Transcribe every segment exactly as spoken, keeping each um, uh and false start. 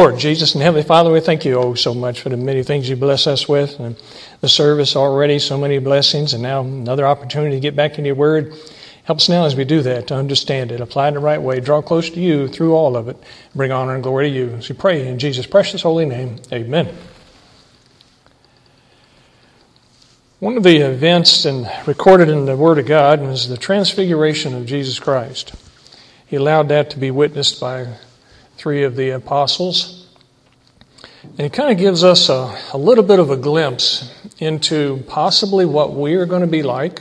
Lord Jesus and Heavenly Father, we thank you oh so much for the many things you bless us with, and the service already, so many blessings, and now another opportunity to get back into your word. Help us now as we do that to understand it, apply it in the right way, draw close to you through all of it, bring honor and glory to you. As we pray in Jesus' precious holy name, amen. One of the events in, recorded in the Word of God was the transfiguration of Jesus Christ. He allowed that to be witnessed by three of the apostles. And it kind of gives us a, a little bit of a glimpse into possibly what we are going to be like.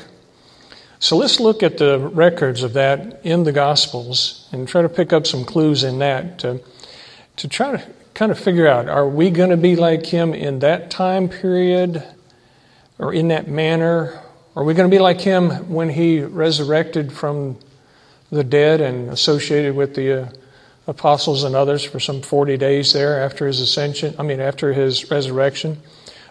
So let's look at the records of that in the Gospels and try to pick up some clues in that to, to try to kind of figure out, are we going to be like him in that time period? Or in that manner? Are we going to be like him when he resurrected from the dead and associated with the uh, apostles and others for some forty days there after his ascension, I mean, after his resurrection?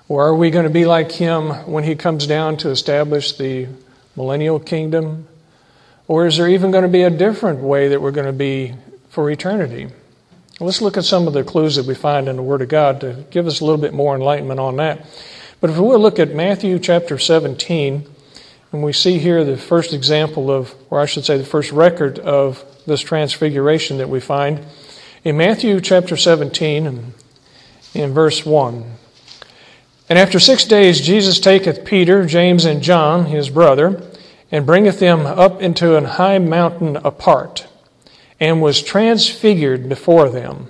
Or are we going to be like him when he comes down to establish the millennial kingdom? Or is there even going to be a different way that we're going to be for eternity? Let's look at some of the clues that we find in the Word of God to give us a little bit more enlightenment on that. But if we will look at Matthew chapter seventeen, and we see here the first example of, or I should say the first record of this transfiguration that we find. In Matthew chapter seventeen, in verse one. And after six days Jesus taketh Peter, James, and John, his brother, and bringeth them up into an high mountain apart, and was transfigured before them.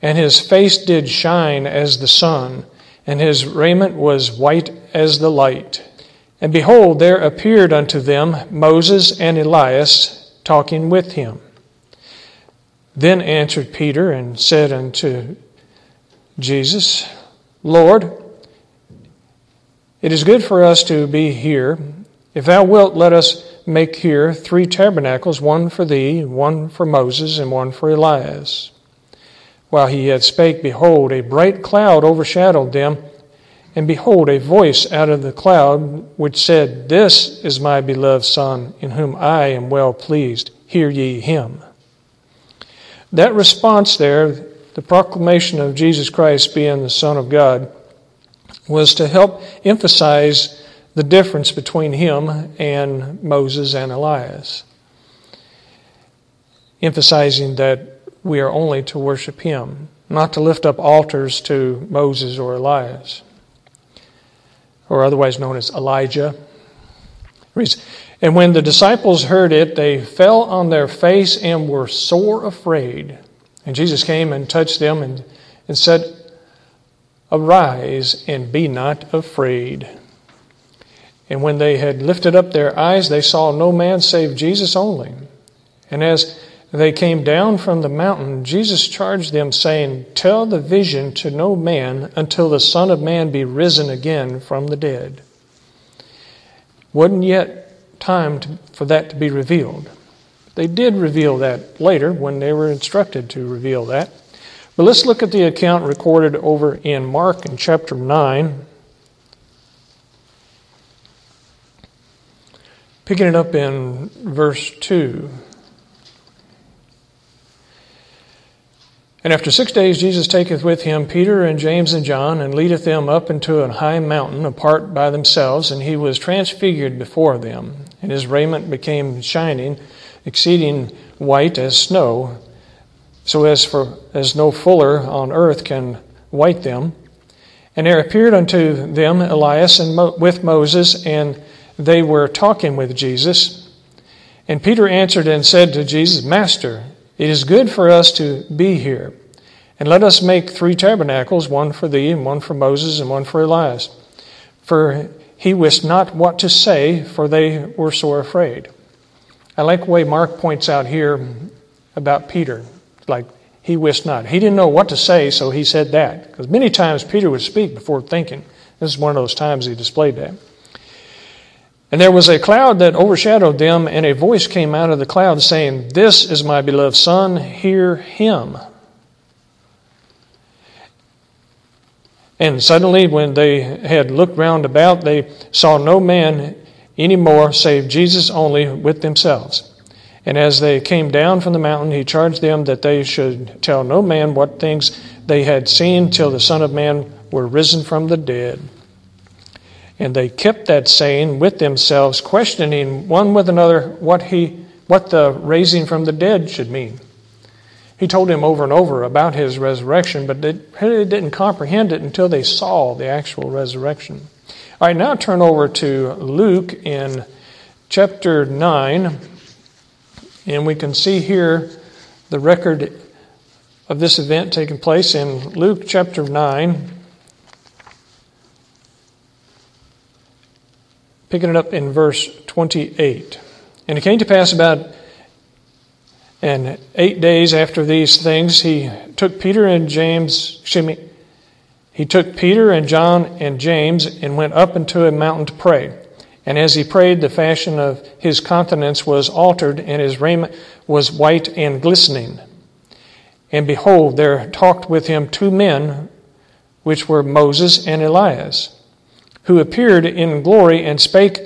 And his face did shine as the sun, and his raiment was white as the light. And behold, there appeared unto them Moses and Elias talking with him. Then answered Peter and said unto Jesus, Lord, it is good for us to be here. If thou wilt, let us make here three tabernacles, one for thee, one for Moses, and one for Elias. While he yet spake, behold, a bright cloud overshadowed them, and behold, a voice out of the cloud, which said, This is my beloved Son, in whom I am well pleased. Hear ye him. That response there, the proclamation of Jesus Christ being the Son of God, was to help emphasize the difference between him and Moses and Elias, emphasizing that we are only to worship him, not to lift up altars to Moses or Elias, or otherwise known as Elijah. And when the disciples heard it, they fell on their face and were sore afraid. And Jesus came and touched them and, and said, Arise and be not afraid. And when they had lifted up their eyes, they saw no man save Jesus only. And as they came down from the mountain, Jesus charged them, saying, Tell the vision to no man until the Son of Man be risen again from the dead. Wasn't yet time to, for that to be revealed. They did reveal that later when they were instructed to reveal that. But let's look at the account recorded over in Mark in chapter nine. Picking it up in verse two. And after six days Jesus taketh with him Peter and James and John, and leadeth them up into an high mountain apart by themselves, and he was transfigured before them. And his raiment became shining, exceeding white as snow, so as for as no fuller on earth can white them. And there appeared unto them Elias and Mo- with Moses, and they were talking with Jesus. And Peter answered and said to Jesus, Master, it is good for us to be here, and let us make three tabernacles, one for thee, and one for Moses, and one for Elias. For he wist not what to say, for they were sore afraid. I like the way Mark points out here about Peter, like he wist not. He didn't know what to say, so he said that. Because many times Peter would speak before thinking. This is one of those times he displayed that. And there was a cloud that overshadowed them, and a voice came out of the cloud saying, This is my beloved Son, hear him. And suddenly when they had looked round about, they saw no man any more save Jesus only with themselves. And as they came down from the mountain, he charged them that they should tell no man what things they had seen till the Son of Man were risen from the dead. And they kept that saying with themselves, questioning one with another what he, what the raising from the dead should mean. He told him over and over about his resurrection, but they really didn't comprehend it until they saw the actual resurrection. All right, now turn over to Luke in chapter nine. And we can see here the record of this event taking place in Luke chapter nine. Picking it up in verse twenty-eight. And it came to pass about and eight days after these things, he took Peter and James, excuse me, he took Peter and John and James and went up into a mountain to pray. And as he prayed, the fashion of his countenance was altered, and his raiment was white and glistening. And behold, there talked with him two men, which were Moses and Elias, who appeared in glory and spake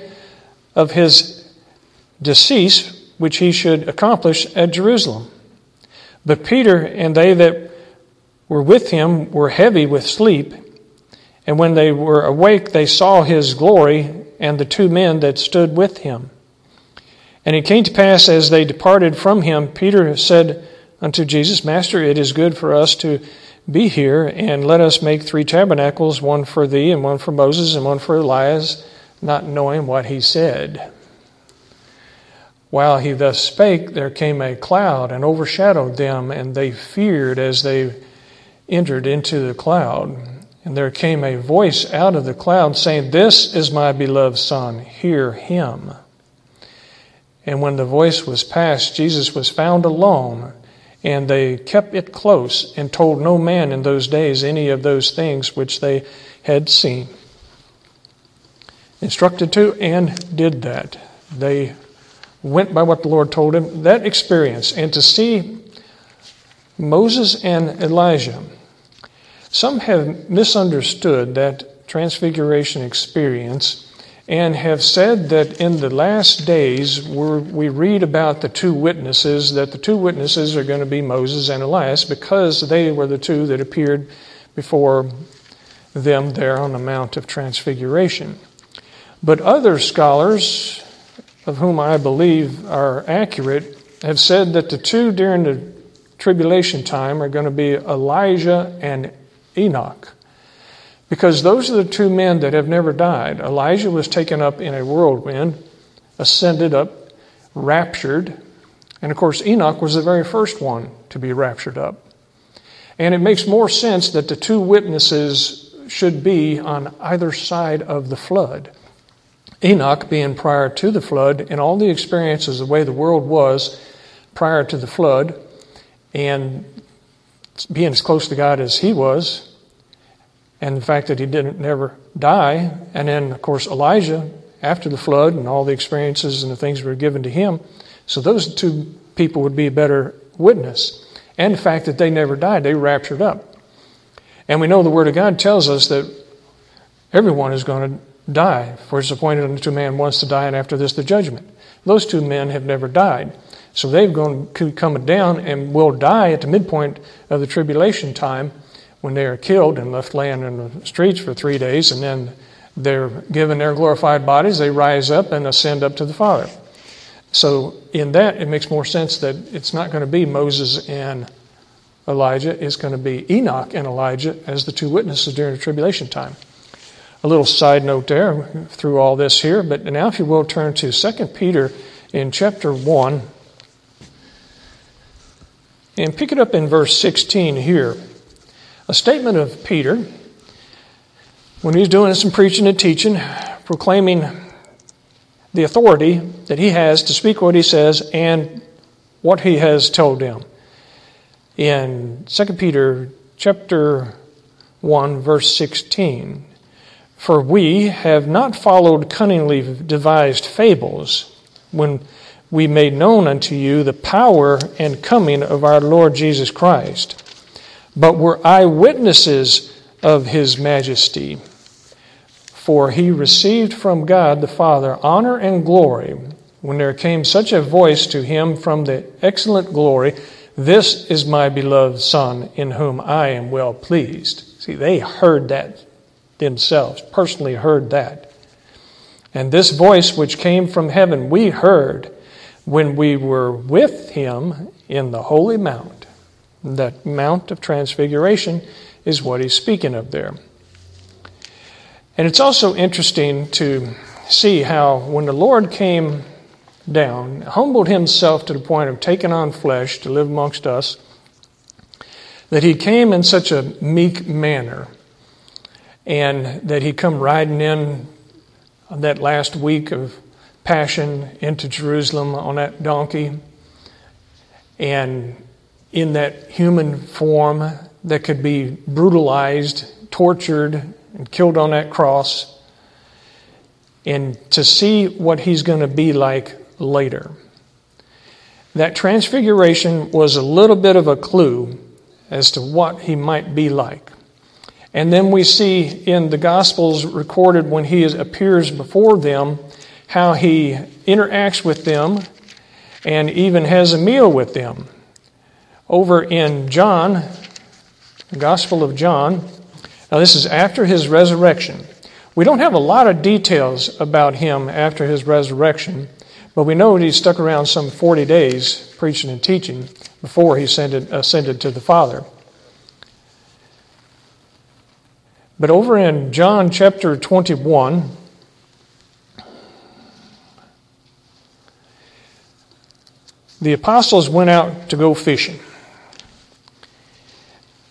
of his decease, which he should accomplish at Jerusalem. But Peter and they that were with him were heavy with sleep, and when they were awake, they saw his glory and the two men that stood with him. And it came to pass, as they departed from him, Peter said unto Jesus, Master, it is good for us to be here, and let us make three tabernacles, one for thee, and one for Moses, and one for Elias, not knowing what he said. While he thus spake, there came a cloud and overshadowed them, and they feared as they entered into the cloud. And there came a voice out of the cloud, saying, This is my beloved Son, hear him. And when the voice was past, Jesus was found alone, and they kept it close, and told no man in those days any of those things which they had seen. Instructed to, and did that. They went by what the Lord told him, that experience, and to see Moses and Elijah. Some have misunderstood that transfiguration experience and have said that in the last days we're, we read about the two witnesses, that the two witnesses are going to be Moses and Elias because they were the two that appeared before them there on the Mount of Transfiguration. But other scholars, of whom I believe are accurate, have said that the two during the tribulation time are going to be Elijah and Enoch, because those are the two men that have never died. Elijah was taken up in a whirlwind, ascended up, raptured, and of course Enoch was the very first one to be raptured up. And it makes more sense that the two witnesses should be on either side of the flood. Enoch being prior to the flood, and all the experiences, the way the world was prior to the flood, and being as close to God as he was, and the fact that he didn't never die, and then, of course, Elijah after the flood and all the experiences and the things were given to him. So those two people would be a better witness. And the fact that they never died, they raptured up. And we know the Word of God tells us that everyone is going to die, for it's appointed unto man once to die, and after this the judgment. Those two men have never died, so they've gone come down and will die at the midpoint of the tribulation time, when they are killed and left laying in the streets for three days, and then they're given their glorified bodies. They rise up and ascend up to the Father. So in that, it makes more sense that it's not going to be Moses and Elijah; it's going to be Enoch and Elijah as the two witnesses during the tribulation time. A little side note there through all this here, but now if you will turn to Second Peter in chapter one and pick it up in verse sixteen here. A statement of Peter when he's doing some preaching and teaching, proclaiming the authority that he has to speak what he says and what he has told them. In Second Peter chapter one, verse sixteen, for we have not followed cunningly devised fables when we made known unto you the power and coming of our Lord Jesus Christ, but were eyewitnesses of his majesty. For he received from God the Father honor and glory when there came such a voice to him from the excellent glory This is my beloved Son, in whom I am well pleased. See, they heard that themselves, personally heard that. And this voice which came from heaven, we heard when we were with him in the holy mount. That Mount of Transfiguration is what he's speaking of there. And it's also interesting to see how when the Lord came down, humbled himself to the point of taking on flesh to live amongst us, that he came in such a meek manner, and that he come riding in on that last week of Passion into Jerusalem on that donkey, and in that human form that could be brutalized, tortured, and killed on that cross, and to see what he's going to be like later. That transfiguration was a little bit of a clue as to what he might be like. And then we see in the Gospels recorded when he is, appears before them, how he interacts with them and even has a meal with them. Over in John, the Gospel of John, now this is after his resurrection. We don't have a lot of details about him after his resurrection, but we know that he stuck around some forty days preaching and teaching before he ascended, ascended to the Father. But over in John chapter twenty-one, the apostles went out to go fishing,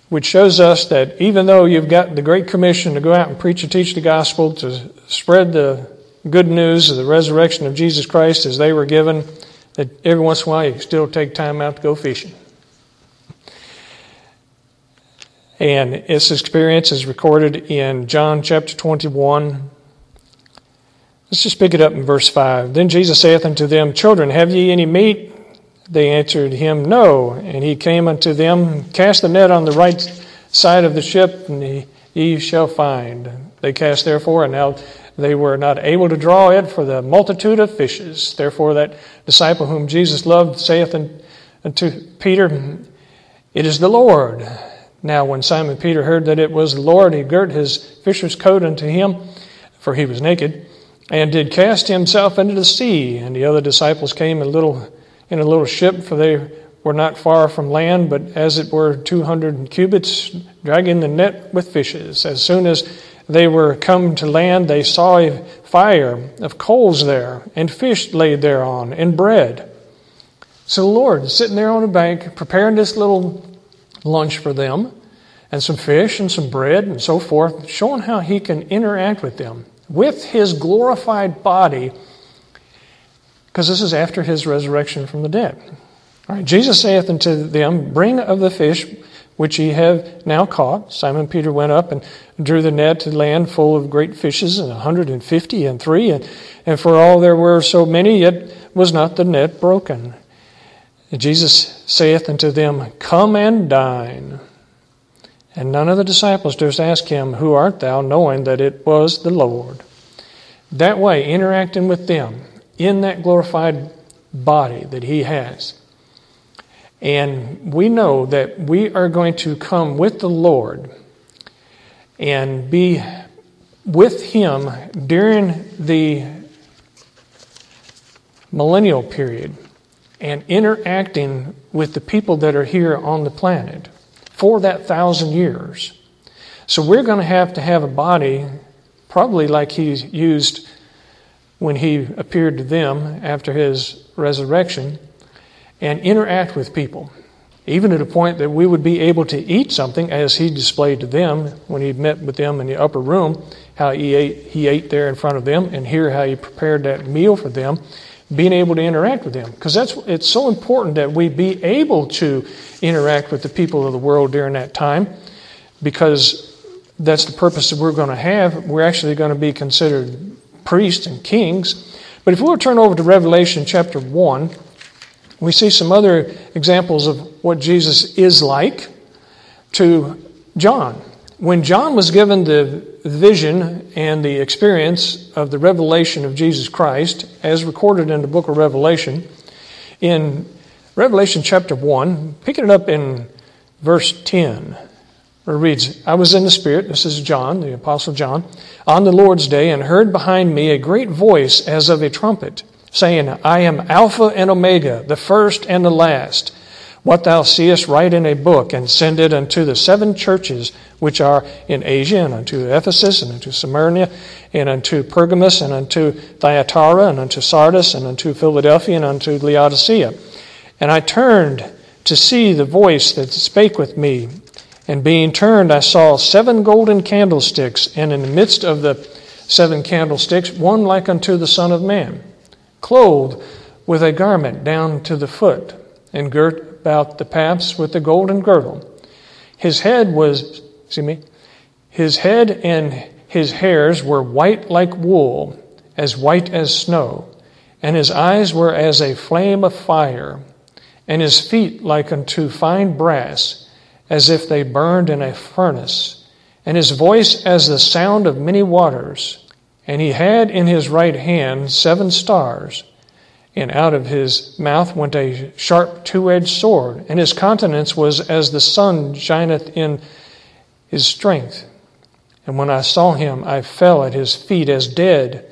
which shows us that even though you've got the Great Commission to go out and preach and teach the gospel, to spread the good news of the resurrection of Jesus Christ as they were given, that every once in a while you still take time out to go fishing. And this experience is recorded in John chapter twenty-one. Let's just pick it up in verse five. Then Jesus saith unto them, Children, have ye any meat? They answered him, No. And he came unto them, Cast the net on the right side of the ship, and ye shall find. They cast therefore, and now they were not able to draw it for the multitude of fishes. Therefore that disciple whom Jesus loved saith unto Peter, It is the Lord. Now when Simon Peter heard that it was the Lord, he girt his fisher's coat unto him, for he was naked, and did cast himself into the sea. And the other disciples came a little in a little ship, for they were not far from land, but as it were two hundred cubits, dragging the net with fishes. As soon as they were come to land, they saw a fire of coals there, and fish laid thereon, and bread. So the Lord is sitting there on the bank, preparing this little lunch for them, and some fish and some bread and so forth, showing how he can interact with them with his glorified body, because this is after his resurrection from the dead. All right, Jesus saith unto them, Bring of the fish which ye have now caught. Simon Peter went up and drew the net to land full of great fishes, and a hundred and fifty and three, and, and for all there were so many, yet was not the net broken. And Jesus saith unto them, Come and dine. And none of the disciples durst ask him, Who art thou? Knowing that it was the Lord. That way, interacting with them in that glorified body that he has. And we know that we are going to come with the Lord and be with him during the millennial period and interacting with the people that are here on the planet for that thousand years. So we're going to have to have a body probably like he used when he appeared to them after his resurrection, and interact with people, even to the point that we would be able to eat something as he displayed to them when he met with them in the upper room, how he ate, he ate there in front of them, and hear how he prepared that meal for them, being able to interact with them. Because that's it's so important that we be able to interact with the people of the world during that time, because that's the purpose that we're going to have. We're actually going to be considered priests and kings. But if we will turn over to Revelation chapter one, we see some other examples of what Jesus is like to John. When John was given the vision and the experience of the revelation of Jesus Christ, as recorded in the book of Revelation, in Revelation chapter one, picking it up in verse ten, where it reads, I was in the Spirit, this is John, the Apostle John, on the Lord's day, and heard behind me a great voice as of a trumpet, saying, I am Alpha and Omega, the first and the last. What thou seest write in a book, and send it unto the seven churches which are in Asia, and unto Ephesus, and unto Smyrna, and unto Pergamos, and unto Thyatira, and unto Sardis, and unto Philadelphia, and unto Laodicea. And I turned to see the voice that spake with me. And being turned, I saw seven golden candlesticks, and in the midst of the seven candlesticks, one like unto the Son of Man, clothed with a garment down to the foot, and girt about the paps with a golden girdle. His head was, excuse me, his head and his hairs were white like wool, as white as snow, and his eyes were as a flame of fire, and his feet like unto fine brass, as if they burned in a furnace, and his voice as the sound of many waters. And he had in his right hand seven stars, and out of his mouth went a sharp two-edged sword, and his countenance was as the sun shineth in his strength. And when I saw him, I fell at his feet as dead,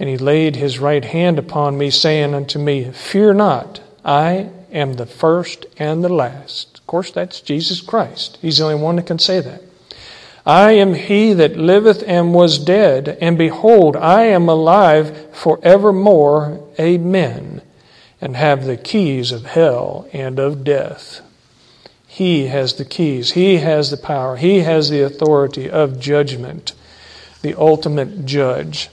and he laid his right hand upon me, saying unto me, Fear not, I am the first and the last. Of course, that's Jesus Christ. He's the only one that can say that. I am he that liveth and was dead, and behold, I am alive forevermore. Amen. And have the keys of hell and of death. He has the keys. He has the power. He has the authority of judgment, the ultimate judge.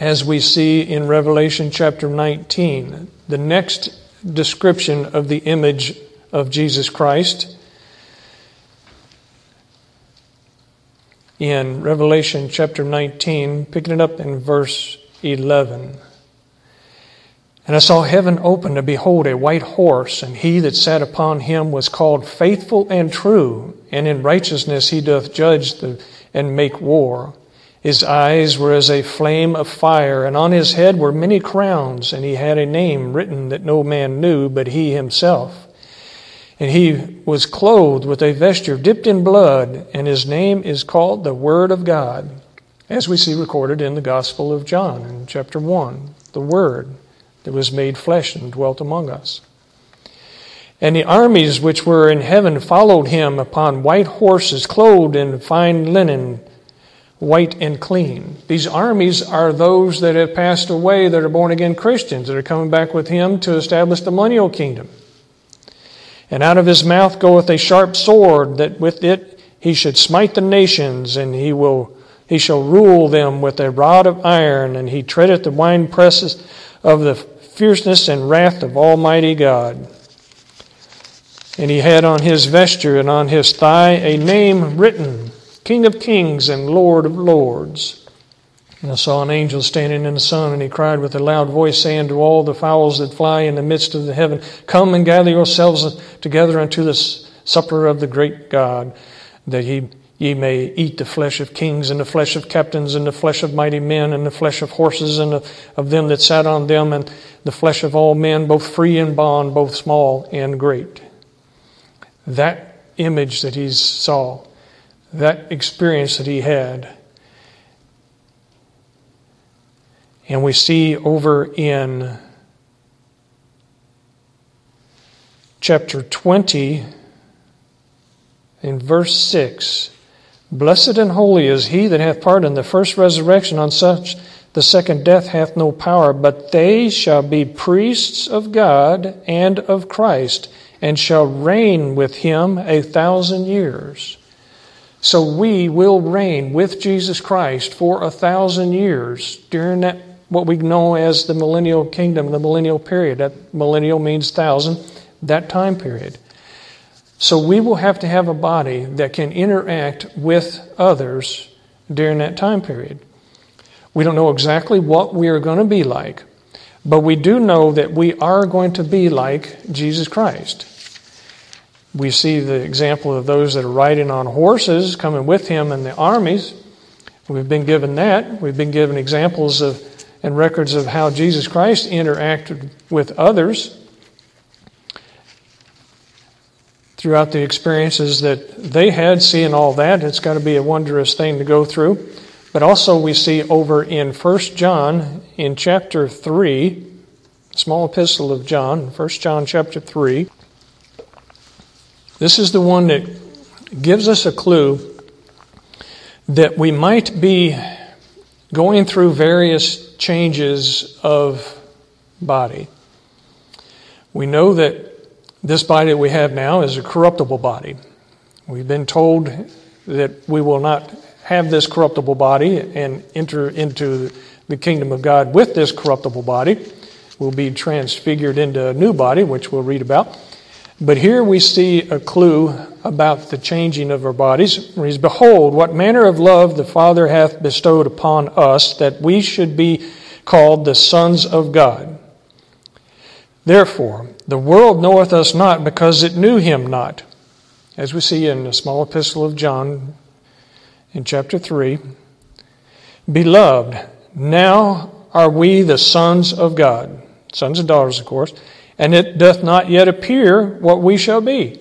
As we see in Revelation chapter nineteen, the next description of the image of Jesus Christ. In Revelation chapter nineteen, picking it up in verse eleven. And I saw heaven open, and behold, a white horse, and he that sat upon him was called Faithful and True, and in righteousness he doth judge the, and make war. His eyes were as a flame of fire, and on his head were many crowns, and he had a name written that no man knew but he himself. And he was clothed with a vesture dipped in blood, and his name is called the Word of God, as we see recorded in the Gospel of John in chapter one, the Word that was made flesh and dwelt among us. And the armies which were in heaven followed him upon white horses, clothed in fine linen, white and clean. These armies are those that have passed away, that are born-again Christians, that are coming back with him to establish the millennial kingdom. And out of his mouth goeth a sharp sword, that with it he should smite the nations, and he will he shall rule them with a rod of iron, and he treadeth the winepresses of the fierceness and wrath of Almighty God. And he had on his vesture and on his thigh a name written, King of Kings and Lord of Lords. And I saw an angel standing in the sun, and he cried with a loud voice, saying to all the fowls that fly in the midst of the heaven, Come and gather yourselves together unto the supper of the great God, that he, ye may eat the flesh of kings, and the flesh of captains, and the flesh of mighty men, and the flesh of horses, and the, of them that sat on them, and the flesh of all men, both free and bond, both small and great. That image that he saw, that experience that he had, and we see over in chapter twenty, in verse six, Blessed and holy is he that hath part in the first resurrection. On such the second death hath no power, but they shall be priests of God and of Christ, and shall reign with him a thousand years. So we will reign with Jesus Christ for a thousand years during that what we know as the millennial kingdom, the millennial period. That millennial means thousand, that time period. So we will have to have a body that can interact with others during that time period. We don't know exactly what we are going to be like, but we do know that we are going to be like Jesus Christ. We see the example of those that are riding on horses, coming with him in the armies. We've been given that. We've been given examples of and records of how Jesus Christ interacted with others. throughout the experiences that they had, seeing all that. It's got to be a wondrous thing to go through. But also we see over in First John in chapter three, small epistle of John, First John chapter three. This is the one that gives us a clue that we might be going through various changes of body. We know that this body that we have now is a corruptible body. We've been told that we will not have this corruptible body and enter into the kingdom of God with this corruptible body. We'll be transfigured into a new body, which we'll read about. But here we see a clue about the changing of our bodies. It is, behold, what manner of love the Father hath bestowed upon us, that we should be called the sons of God. Therefore, the world knoweth us not, because it knew him not. As we see in the small epistle of John, in chapter three, beloved, now are we the sons of God, sons and daughters, of course, and it doth not yet appear what we shall be.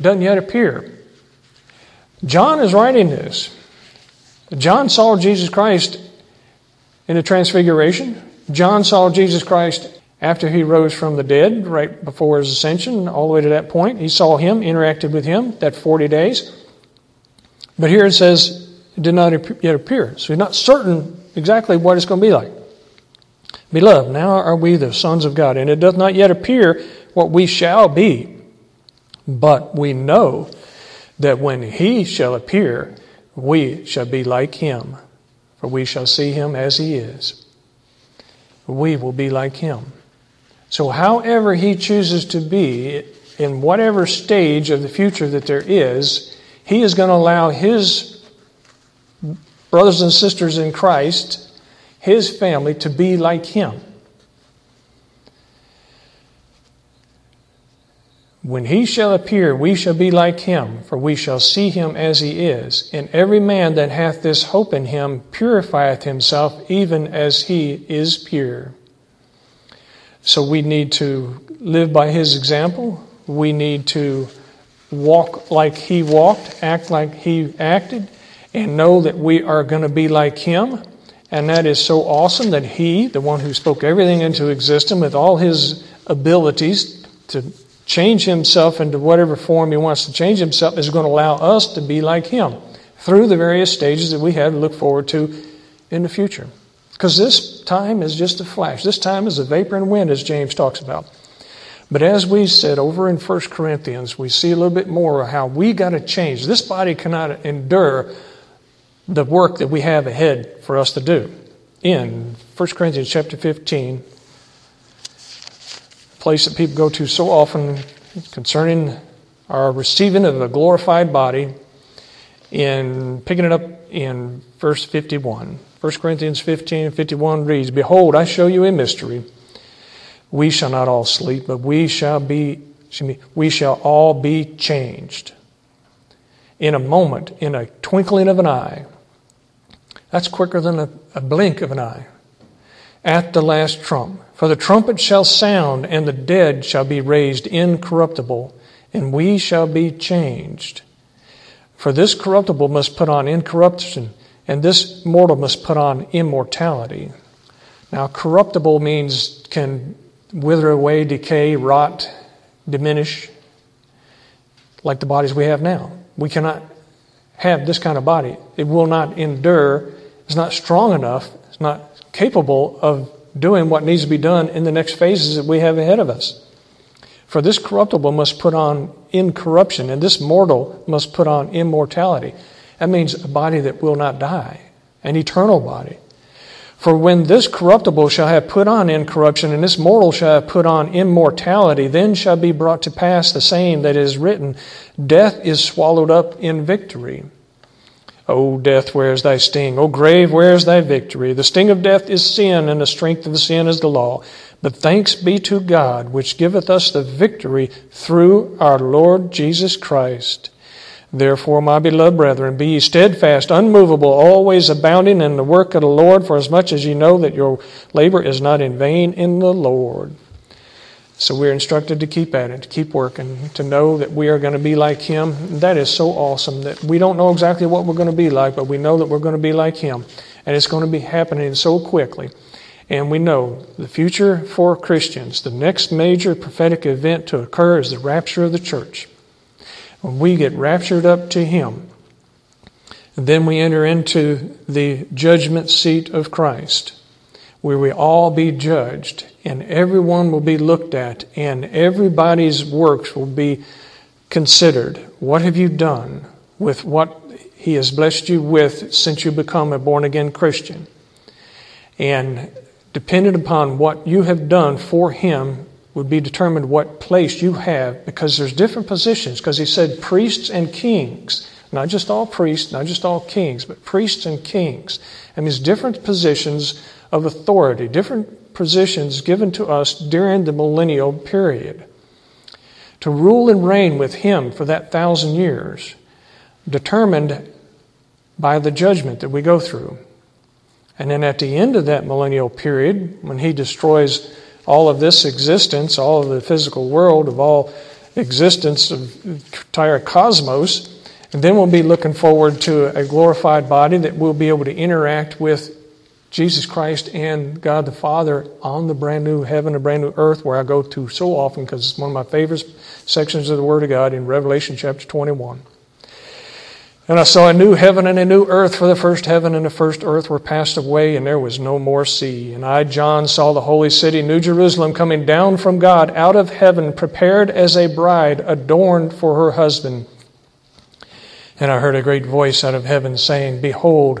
Doesn't yet appear. John is writing this. John saw Jesus Christ in the transfiguration. John saw Jesus Christ after he rose from the dead, right before his ascension, all the way to that point. He saw him, interacted with him, that forty days. But here it says, it did not yet appear. So he's not certain exactly what it's going to be like. Beloved, now are we the sons of God, and it doth not yet appear what we shall be. But we know that when he shall appear, we shall be like him, for we shall see him as he is. We will be like him. So however he chooses to be, in whatever stage of the future that there is, he is going to allow his brothers and sisters in Christ, his family, to be like him. When he shall appear, we shall be like him, for we shall see him as he is. And every man that hath this hope in him purifieth himself, even as he is pure. So we need to live by his example. We need to walk like he walked, act like he acted, and know that we are going to be like him. And that is so awesome that he, the one who spoke everything into existence with all his abilities to change himself into whatever form he wants to change himself, is going to allow us to be like him through the various stages that we have to look forward to in the future. Because this time is just a flash. This time is a vapor and wind, as James talks about. But as we said over in First Corinthians, we see a little bit more of how we got to change. This body cannot endure the work that we have ahead for us to do. In First Corinthians chapter fifteen, a place that people go to so often concerning our receiving of a glorified body, in picking it up in verse fifty-one. First Corinthians fifteen fifty-one reads, behold, I show you a mystery. We shall not all sleep, but we shall be, we shall all be changed. In a moment, in a twinkling of an eye. That's quicker than a, a blink of an eye. At the last trump. For the trumpet shall sound, and the dead shall be raised incorruptible, and we shall be changed. For this corruptible must put on incorruption, and this mortal must put on immortality. Now, corruptible means can wither away, decay, rot, diminish, like the bodies we have now. We cannot have this kind of body. It will not endure. It's not strong enough. It's not capable of doing what needs to be done in the next phases that we have ahead of us. For this corruptible must put on incorruption, and this mortal must put on immortality. That means a body that will not die, an eternal body. For when this corruptible shall have put on incorruption, and this mortal shall have put on immortality, then shall be brought to pass the saying that is written, death is swallowed up in victory. O death, where is thy sting? O grave, where is thy victory? The sting of death is sin, and the strength of the sin is the law. But thanks be to God, which giveth us the victory through our Lord Jesus Christ. Therefore, my beloved brethren, be ye steadfast, unmovable, always abounding in the work of the Lord, for as much as ye know that your labor is not in vain in the Lord. So we're instructed to keep at it, to keep working, to know that we are going to be like Him. That is so awesome that we don't know exactly what we're going to be like, but we know that we're going to be like Him. And it's going to be happening so quickly. And we know the future for Christians, the next major prophetic event to occur is the rapture of the church. When we get raptured up to Him, then we enter into the judgment seat of Christ, where we all be judged, and everyone will be looked at, and everybody's works will be considered. What have you done with what He has blessed you with since you become a born-again Christian? And dependent upon what you have done for Him would be determined what place you have, because there's different positions, because He said priests and kings. Not just all priests, not just all kings, but priests and kings. And these different positions of authority, different positions given to us during the millennial period. To rule and reign with Him for that thousand years, determined by the judgment that we go through. And then at the end of that millennial period, when He destroys all of this existence, all of the physical world, of all existence of the entire cosmos, and then we'll be looking forward to a glorified body that we'll be able to interact with Jesus Christ and God the Father on the brand new heaven, a brand new earth, where I go to so often because it's one of my favorite sections of the Word of God in Revelation chapter twenty-one. And I saw a new heaven and a new earth, for the first heaven and the first earth were passed away, and there was no more sea. And I, John, saw the holy city, New Jerusalem, coming down from God out of heaven, prepared as a bride adorned for her husband. And I heard a great voice out of heaven saying, Behold,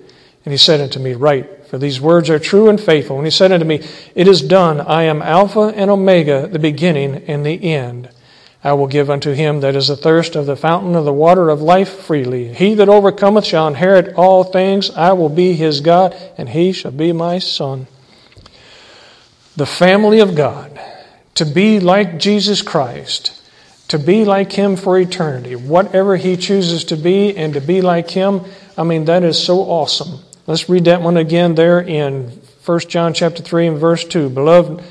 And He said unto me, Write, for these words are true and faithful. And He said unto me, It is done. I am Alpha and Omega, the beginning and the end. I will give unto him that is athirst of the fountain of the water of life freely. He that overcometh shall inherit all things. I will be his God, and he shall be my son. The family of God, to be like Jesus Christ, to be like Him for eternity, whatever He chooses to be, and to be like Him, I mean, that is so awesome. Let's read that one again there in First John chapter three and verse two. Beloved,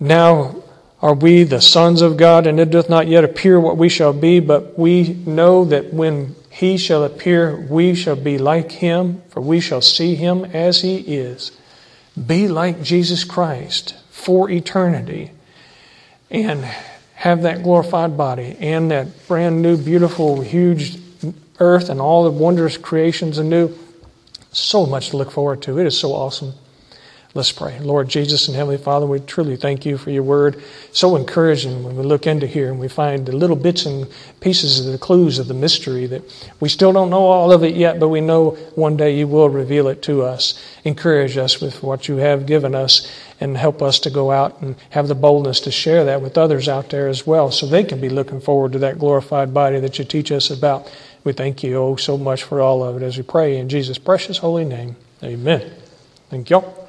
now are we the sons of God, and it doth not yet appear what we shall be, but we know that when He shall appear, we shall be like Him, for we shall see Him as He is. Be like Jesus Christ for eternity, and have that glorified body and that brand new, beautiful, huge earth and all the wondrous creations anew. So much to look forward to. It is so awesome. Let's pray. Lord Jesus and Heavenly Father, we truly thank You for Your Word. So encouraging when we look into here and we find the little bits and pieces of the clues of the mystery that we still don't know all of it yet, but we know one day You will reveal it to us. Encourage us with what You have given us, and help us to go out and have the boldness to share that with others out there as well, so they can be looking forward to that glorified body that You teach us about. We thank You, oh, so much for all of it as we pray in Jesus' precious holy name. Amen. Thank you.